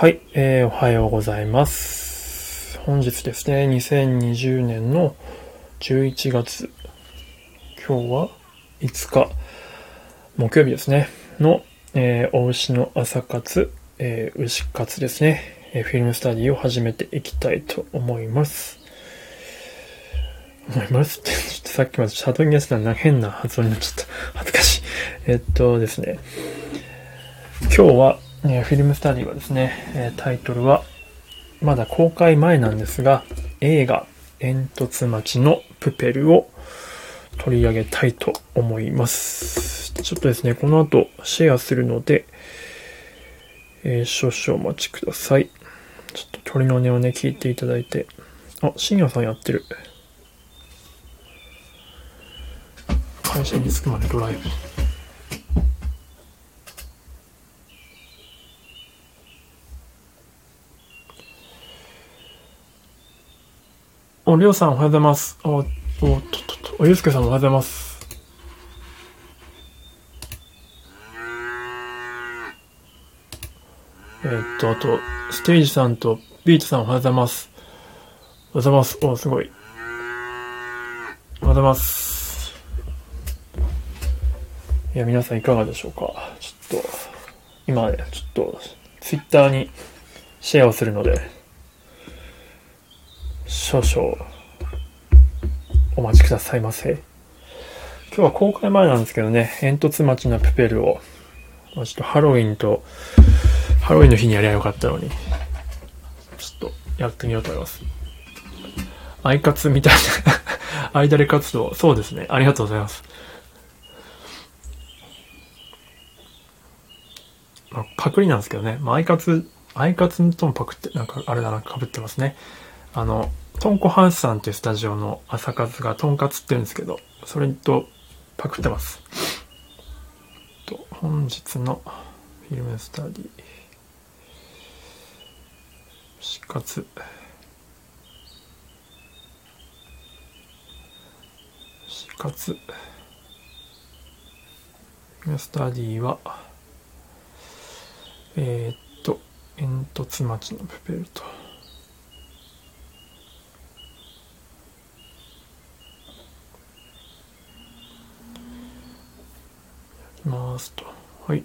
はい、おはようございます。本日ですね、2020年の11月、今日は5日、木曜日ですね、の、お牛の朝活、牛活ですね、フィルムスタディを始めていきたいと思います。って、ちょっとさっきまでシャドウにやってたの変な発音になっちゃった。恥ずかしい。ですね、今日は、フィルムスタディはですね、タイトルはまだ公開前なんですが、映画煙突町のプペルを取り上げたいと思います。ちょっとですね、この後シェアするので、少々お待ちください。ちょっと鳥の音をね、聞いていただいて、あ、深夜さんやってる。会社に着くまでドライブ。りょうさんおはようございます。ゆうすけさんおはようございます。あとステージさんとビートさんおはようございます。おはようございます。お、すごい。おはようございます。いや、皆さんいかがでしょうか。ちょっと今ね、ちょっとツイッターにシェアをするので少々お待ちくださいませ。今日は公開前なんですけどね、煙突町のプペルをちょっとハロウィンの日にやりゃよかったのに、ちょっとやってみようと思います。アイカツみたいなアイダレ活動、そうですね、ありがとうございます。まあ、パクリなんですけどね、まあ、アイカツともパクってなんかあれだな、かぶってますね。トンコハウスさんっていうスタジオの朝活がトンカツっていうんですけど、それとパクってます。本日のフィルムスタディ牛活、フィルムスタディは煙突町のプペルとますと、はい。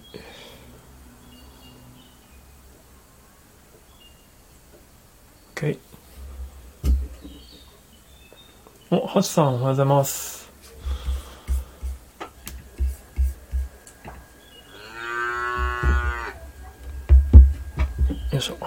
OK。お、橋さんおはようございます。よいしょ。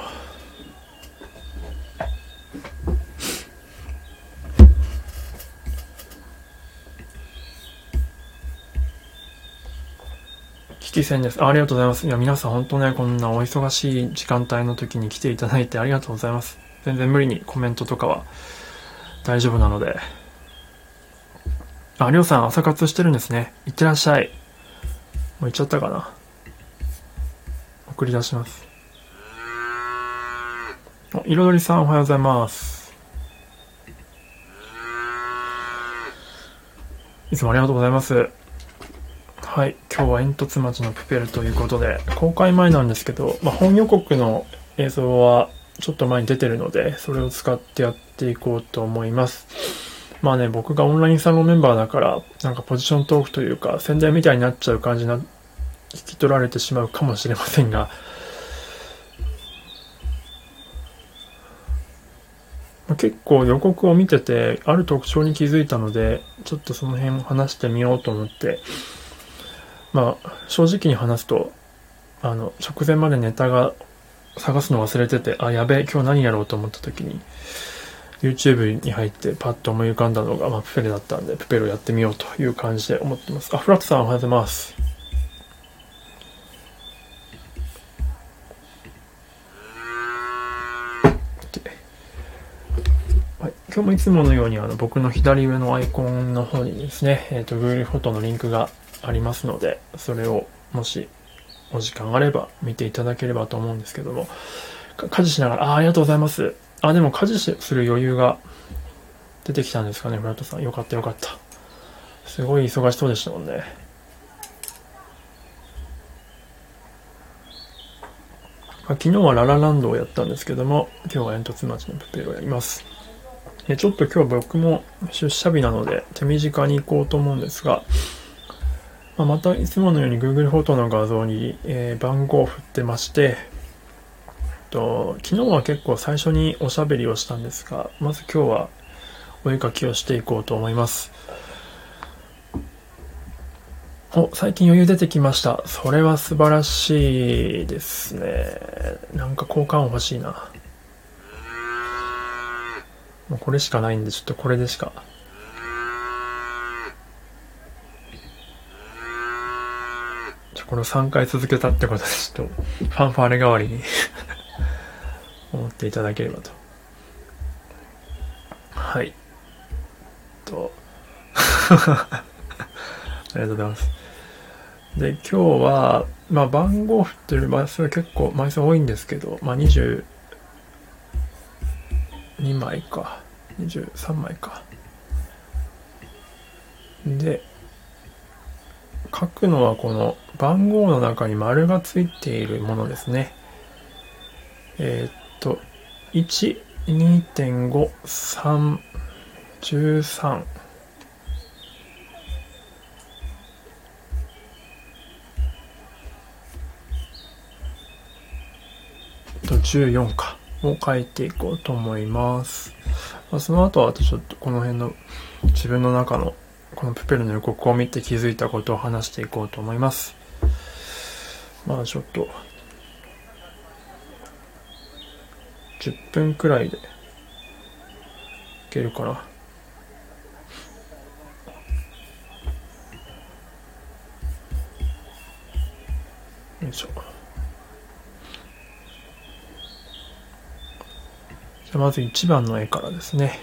です。 ありがとうございます。いや、皆さん本当ね、こんなお忙しい時間帯の時に来ていただいてありがとうございます。全然無理にコメントとかは大丈夫なので。あ、りょうさん朝活してるんですね。いってらっしゃい。もう行っちゃったかな。送り出します。お、いろどりさんおはようございます。いつもありがとうございます。はい、今日は煙突町のプペルということで、公開前なんですけど、まあ、本予告の映像はちょっと前に出てるので、それを使ってやっていこうと思います。まあね、僕がオンラインサロンメンバーだから、なんかポジショントークというか宣伝みたいになっちゃう感じな、引き取られてしまうかもしれませんが、まあ、結構予告を見ててある特徴に気づいたので、ちょっとその辺を話してみようと思って、まあ、正直に話すと、直前までネタが探すの忘れてて、あ、やべえ、今日何やろうと思った時に YouTube に入ってパッと思い浮かんだのが、まあ、プペルだったんで、プペルをやってみようという感じで思ってます。あ、フラットさんおはようございます。はい、今日もいつものように僕の左上のアイコンの方にですね、Google フォトのリンクがありますので、それをもしお時間があれば見ていただければと思うんですけども、家事しながら、ありがとうございます。あ、でも家事する余裕が出てきたんですかね、フラットさん。よかったよかった。すごい忙しそうでしたもんね。昨日はララランドをやったんですけども、今日は煙突町のプペルをやります。で、ちょっと今日は僕も出社日なので手短に行こうと思うんですが、またいつものように Google フォトの画像に、番号を振ってまして、昨日は結構最初におしゃべりをしたんですが、まず今日はお絵かきをしていこうと思います。お、最近余裕出てきました。それは素晴らしいですね。なんか効果音欲しいな。もうこれしかないんで、ちょっとこれでしか。これを3回続けたってことで、ちょっとファンファーレ代わりに思っていただければと。はい。ありがとうございます。で、今日は、番号振ってる枚数は結構、枚数多いんですけど、22枚か、23枚か。で、書くのはこの番号の中に丸がついているものですね。1、2.5、3、13。14かを書いていこうと思います。その後はちょっとこの辺の自分の中のこのプペルの予告を見て気づいたことを話していこうと思います。ちょっと10分くらいでいけるかな。よいしょ。じゃあまず1番の絵からですね。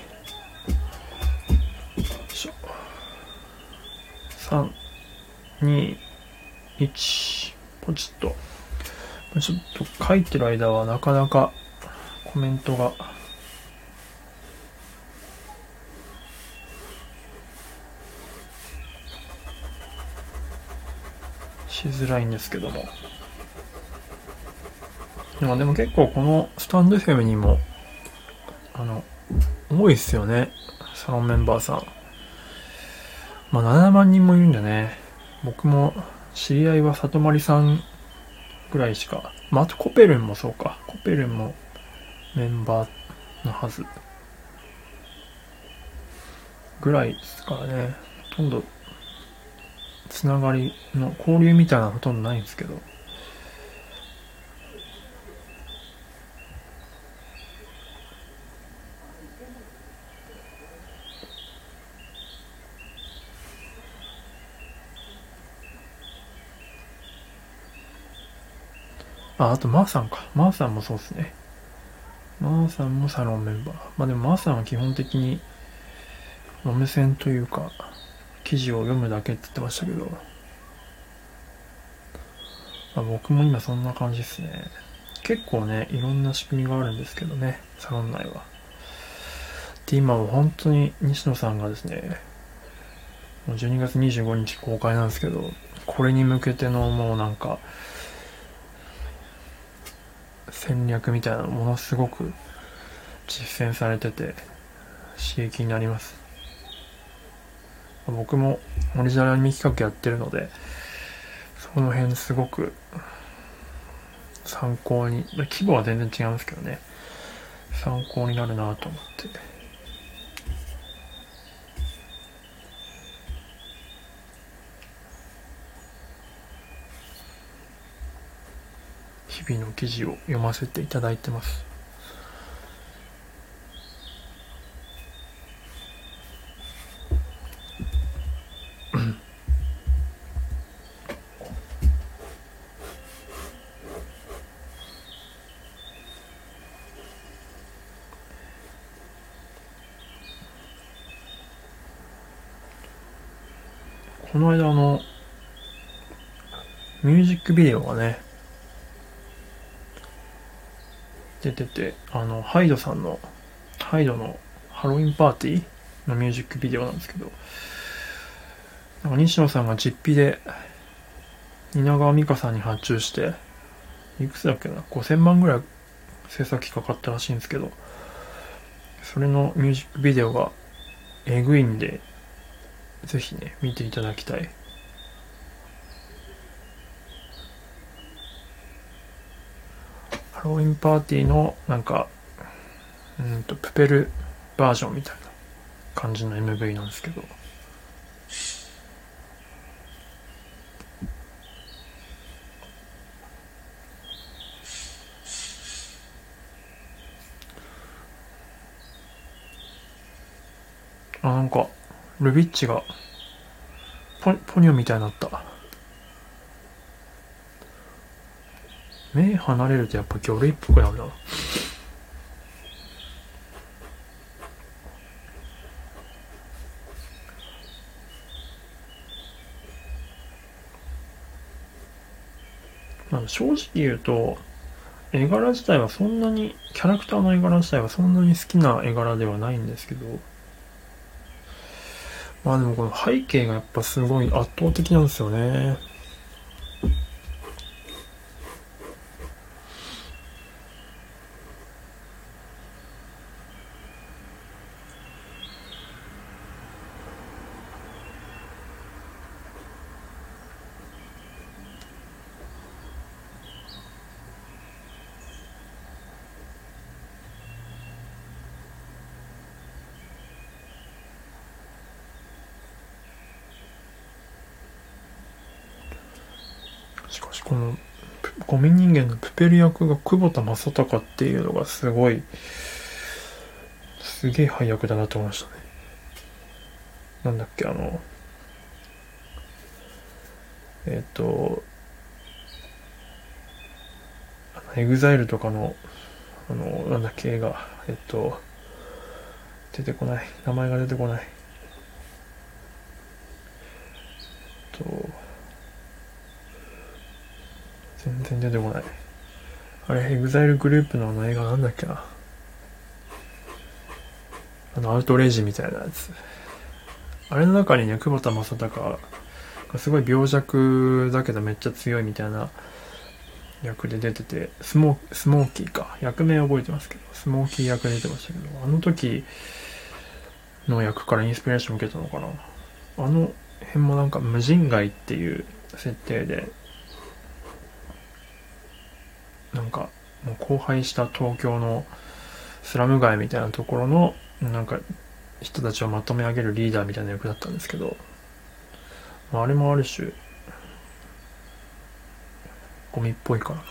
3、2、1、ポチッと。ちょっと書いてる間はなかなかコメントがしづらいんですけども、でも結構このスタンドFMにも多いっすよね、サロンメンバーさん。7万人もいるんだね。僕も知り合いは里まりさんぐらいしか。あとコペルンもそうか。コペルンもメンバーのはず。ぐらいですからね。ほとんどつながりの交流みたいなのはほとんどないんですけど。あと、マーさんか。マーさんもそうですね。マーさんもサロンメンバー。でも、マーさんは基本的に、無線というか、記事を読むだけって言ってましたけど、僕も今そんな感じですね。結構ね、いろんな仕組みがあるんですけどね、サロン内は。で、今も本当に西野さんがですね、もう12月25日公開なんですけど、これに向けてのもうなんか、戦略みたいなものすごく実践されてて刺激になります。僕もオリジナルアニメ企画やってるので、その辺すごく参考に、規模は全然違うんですけどね、参考になるなと思って。日々の記事を読ませていただいてます。この間ミュージックビデオがね、出てて、ハイドのハロウィンパーティーのミュージックビデオなんですけど、西野さんが実費で蜷川実花さんに発注して、いくつだっけな、5000万ぐらい制作費かかったらしいんですけど、それのミュージックビデオがえぐいんで、ぜひね見ていただきたい。ハロウィンパーティーのなんかプペルバージョンみたいな感じの MV なんですけど、なんかルビッチが ポニョみたいになった。目離れるとやっぱ魚類っぽくなるな。正直言うと絵柄自体はそんなに、キャラクターの絵柄自体はそんなに好きな絵柄ではないんですけど、まあでもこの背景がやっぱすごい圧倒的なんですよね。しかしこのゴミ人間のプペル役が久保田正孝っていうのがすごい、すげえ配役だなと思いましたね。なんだっけ、EXILE とかのなんだっけ映画、出てこない、名前が出てこない、全然出てこない。あれ、EXILE グループの映画なんだっけな。アウトレイジみたいなやつ。あれの中にね、久保田正孝がすごい病弱だけどめっちゃ強いみたいな役で出てて、スモーキーか。役名覚えてますけど、スモーキー役で出てましたけど、あの時の役からインスピレーション受けたのかな。あの辺もなんか無人街っていう設定で、なんかもう荒廃した東京のスラム街みたいなところのなんか人たちをまとめ上げるリーダーみたいな役だったんですけど、あれもある種ゴミっぽいからか、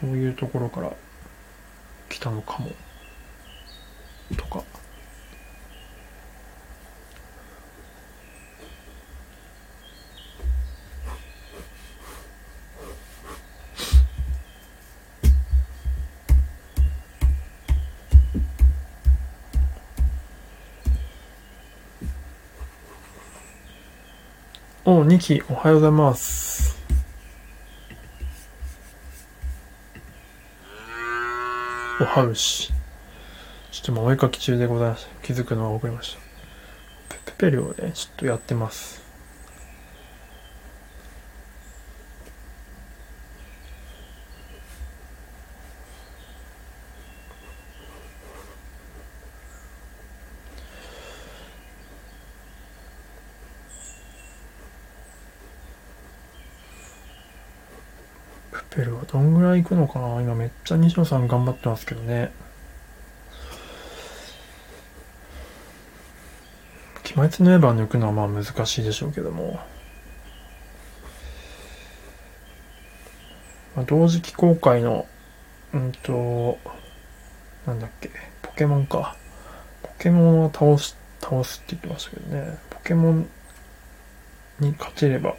そういうところから来たのかもとか。2期おはようございます。おはるし、ちょっともうお絵かき中でございました。気づくのが遅れました。ペペルをねちょっとやってます。ペルはどんぐらい行くのかな。今めっちゃ西野さん頑張ってますけどね。鬼滅の刃抜くのはまあ難しいでしょうけども、まあ、同時期公開のなんだっけ、ポケモンか。ポケモンを倒すって言ってましたけどね。ポケモンに勝てれば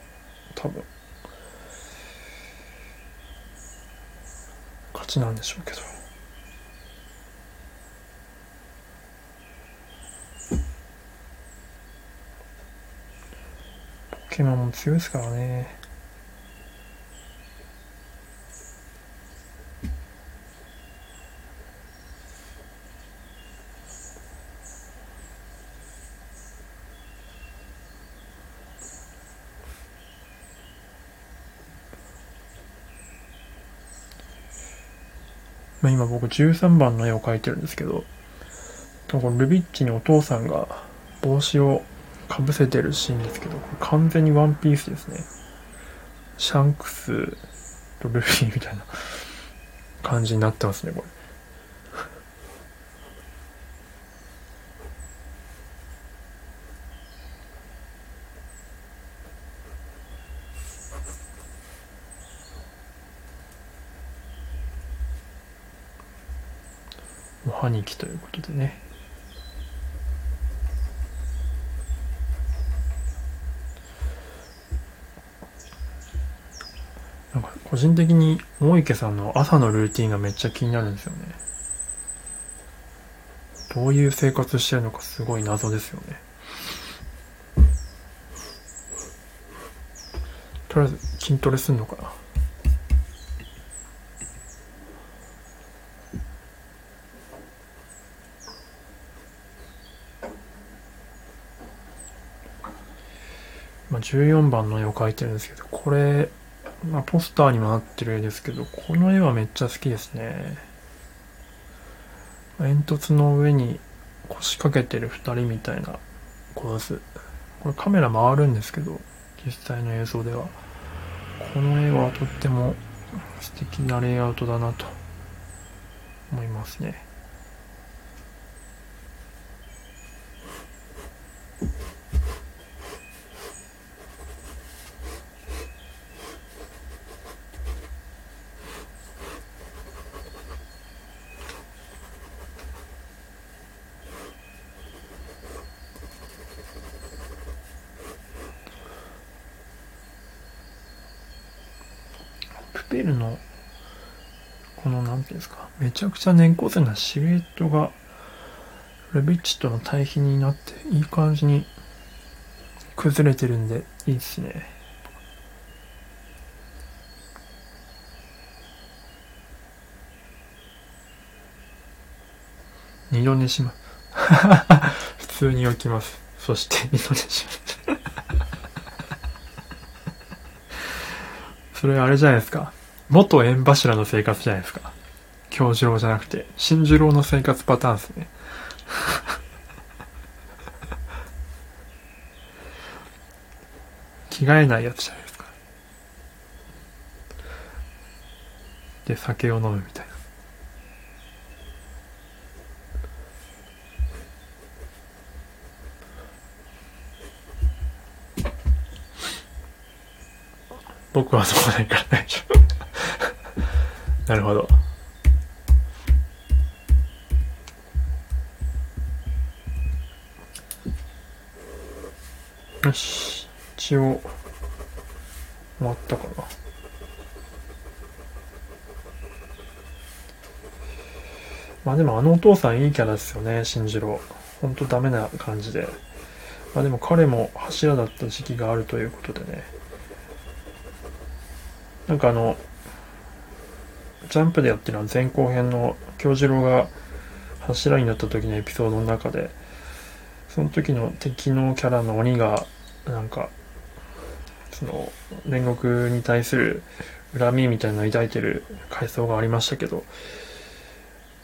多分なんでしょうけど、ポケモンも強いですからね。今僕13番の絵を描いてるんですけど、このルビッチにお父さんが帽子をかぶせてるシーンですけど、これ完全にワンピースですね。シャンクスとルフィみたいな感じになってますね、これ。おはにきということでね。なんか個人的に大池さんの朝のルーティンがめっちゃ気になるんですよね。どういう生活してるのかすごい謎ですよね。とりあえず筋トレすんのかな。14番の絵を描いてるんですけど、これ、ポスターにもなってる絵ですけど、この絵はめっちゃ好きですね。煙突の上に腰掛けてる2人みたいな構図。これカメラ回るんですけど、実際の映像では。この絵はとっても素敵なレイアウトだなと思いますね。プペルのこのなんていうんですか、めちゃくちゃ年功線なシルエットがルビッチとの対比になっていい感じに崩れてるんでいいですね。二度寝します普通に起きます。そして二度寝しますそれあれじゃないですか。元縁柱の生活じゃないですか。京次郎じゃなくて、新次郎の生活パターンですね。着替えないやつじゃないですか。で、酒を飲むみたいな。僕はそこないから大丈夫なるほど。よし、一応終わったかな。まあでもあのお父さんいいキャラですよね、新次郎。ほんとダメな感じで、まあでも彼も柱だった時期があるということでね。なんかジャンプでやってるのは前後編の京次郎が柱になった時のエピソードの中で、その時の敵のキャラの鬼がなんかその煉獄に対する恨みみたいなのを抱いてる回想がありましたけど、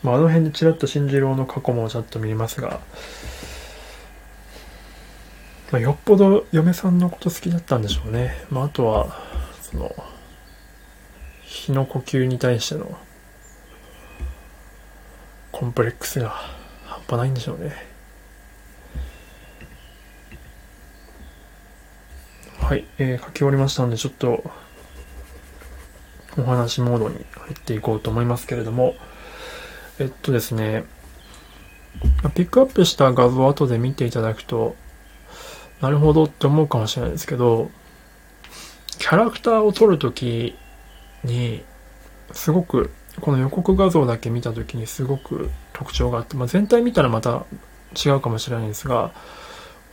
まあ、あの辺でちらっと新次郎の過去もちょっと見れますが、まあ、よっぽど嫁さんのこと好きだったんでしょうね。まあ、あとはその火の呼吸に対してのコンプレックスが半端ないんでしょうね。はい、書き終わりましたので、ちょっとお話モードに入っていこうと思いますけれども、ですね、ピックアップした画像を後で見ていただくと、なるほどって思うかもしれないですけど、キャラクターを撮るときにすごくこの予告画像だけ見たときにすごく特徴があって、まあ、全体見たらまた違うかもしれないんですが、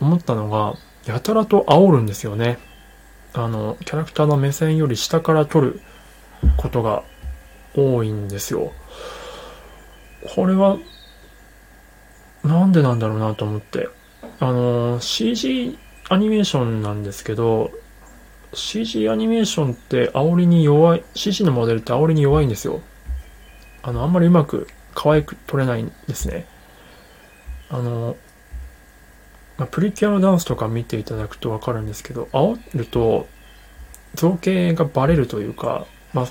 思ったのがやたらと煽るんですよね。キャラクターの目線より下から撮ることが多いんですよ。これはなんでなんだろうなと思って、CG アニメーションなんですけど、CG アニメーションって煽りに弱い、CG のモデルって煽りに弱いんですよ。あんまりうまく可愛く撮れないんですね。プリキュアのダンスとか見ていただくと分かるんですけど、煽ると造形がバレるというか、普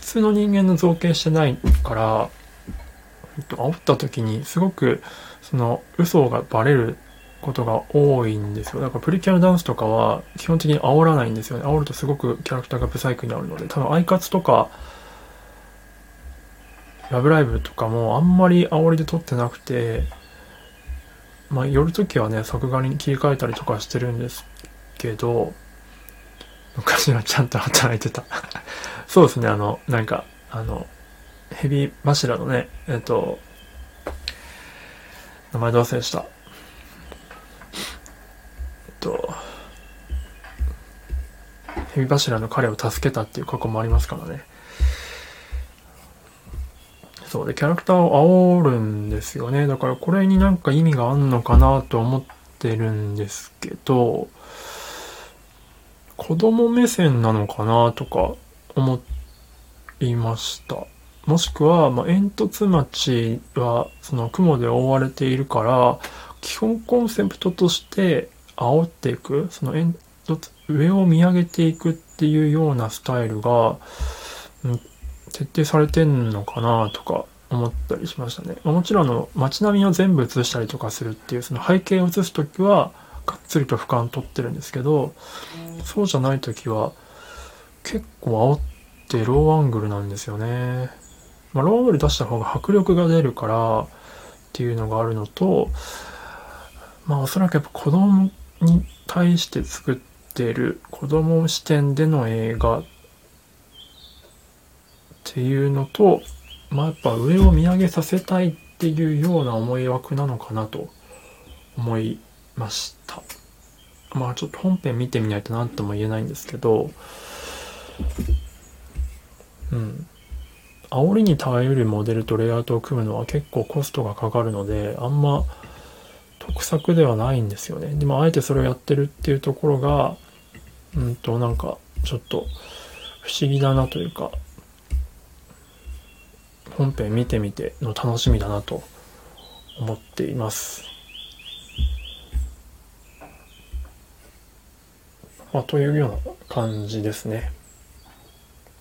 通の人間の造形してないから、煽った時にすごく嘘がバレることが多いんですよ。だからプリキュアのダンスとかは基本的に煽らないんですよね。煽るとすごくキャラクターがブサイクになるので、多分アイカツとかラブライブとかもあんまり煽りで撮ってなくて、寄るときはね、作画に切り替えたりとかしてるんですけど、昔はちゃんと働いてたそうですね、ヘビ柱のね、名前忘れした、ヘビ柱の彼を助けたっていう過去もありますからね。そうで、キャラクターを煽るんですよね。だからこれになんか意味があんのかなと思ってるんですけど、子供目線なのかなとか思いました。もしくは、煙突町は雲で覆われているから、基本コンセプトとして煽っていく、煙突上を見上げていくっていうようなスタイルが、徹底されてんのかなとか思ったりしましたね。もちろん街並みを全部映したりとかするっていう、背景を映すときはがっつりと俯瞰撮ってるんですけど、そうじゃないときは結構煽ってローアングルなんですよね。ローアングル出した方が迫力が出るからっていうのがあるのと、おそらくやっぱ子供に対して作ってる子供視点での映画っていうのと、やっぱ上を見上げさせたいっていうような思い枠なのかなと思いました。ちょっと本編見てみないと何とも言えないんですけど、煽りに耐えうるモデルとレイアウトを組むのは結構コストがかかるので、あんま得策ではないんですよね。でもあえてそれをやってるっていうところが、なんかちょっと不思議だなというか、本編見てみての楽しみだなと思っています。というような感じですね。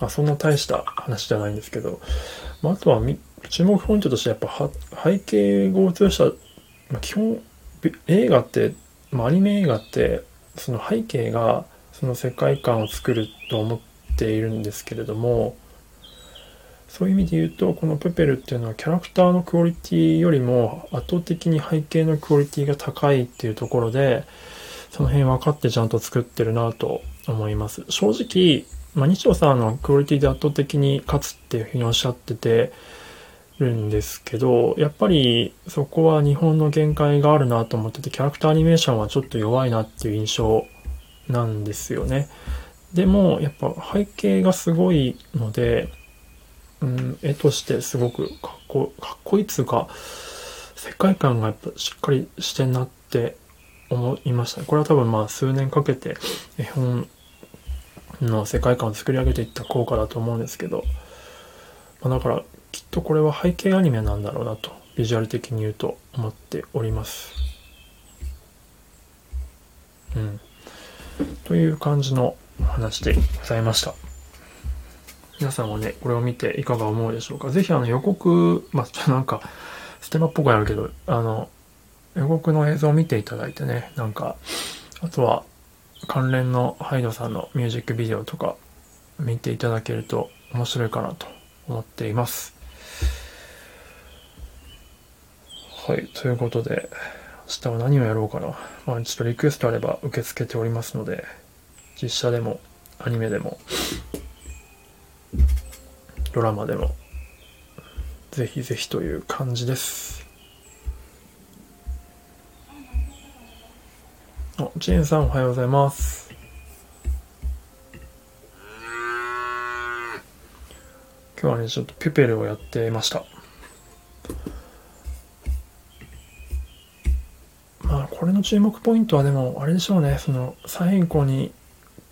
そんな大した話じゃないんですけど、あとは注目ポイントとしてやっぱ背景を映した、基本映画って、アニメ映画ってその背景がその世界観を作ると思っているんですけれども、そういう意味で言うと、このプペルっていうのはキャラクターのクオリティよりも圧倒的に背景のクオリティが高いっていうところで、その辺分かってちゃんと作ってるなと思います。正直、西尾さんのクオリティで圧倒的に勝つっていうふうにおっしゃっててるんですけど、やっぱりそこは日本の限界があるなと思ってて、キャラクターアニメーションはちょっと弱いなっていう印象なんですよね。でもやっぱ背景がすごいので、絵としてすごくかっこいいっつうか、世界観がやっぱしっかりしてんなって思いましたね。これは多分数年かけて絵本の世界観を作り上げていった効果だと思うんですけど、だからきっとこれは背景アニメなんだろうなとビジュアル的に言うと思っております。という感じの話でございました。皆さんもね、これを見ていかが思うでしょうか。ぜひ予告、なんかステマっぽくやるけど、予告の映像を見ていただいてね、あとは関連のハイドさんのミュージックビデオとか見ていただけると面白いかなと思っています。はい、ということで、明日は何をやろうかな。ちょっとリクエストあれば受け付けておりますので、実写でもアニメでもドラマでもぜひぜひという感じです。ジェーンさん、おはようございます。今日はね、ちょっとプペルをやってました。これの注目ポイントはでもあれでしょうね、最後に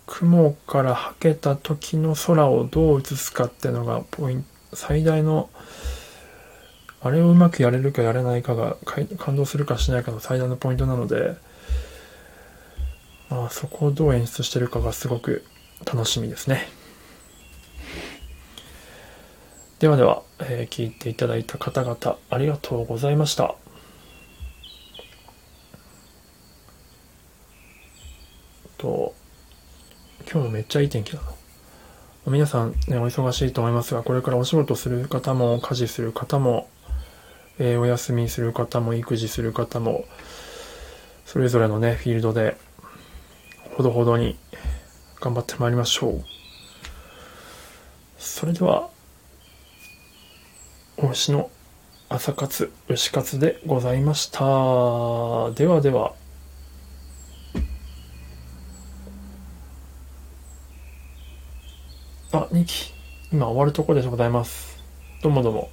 雲からはけた時の空をどう映すかっていうのが最大のあれをうまくやれるかやれないかが感動するかしないかの最大のポイントなので、まあ、そこをどう演出してるかがすごく楽しみですね。ではでは、聞いていただいた方々ありがとうございました。今日もめっちゃいい天気だな。皆さん、ね、お忙しいと思いますが、これからお仕事する方も家事する方も、お休みする方も育児する方も、それぞれのねフィールドでほどほどに頑張ってまいりましょう。それではお牛の朝活牛活でございました。ではでは。あ、2期今終わるところでございます。どうもどうも。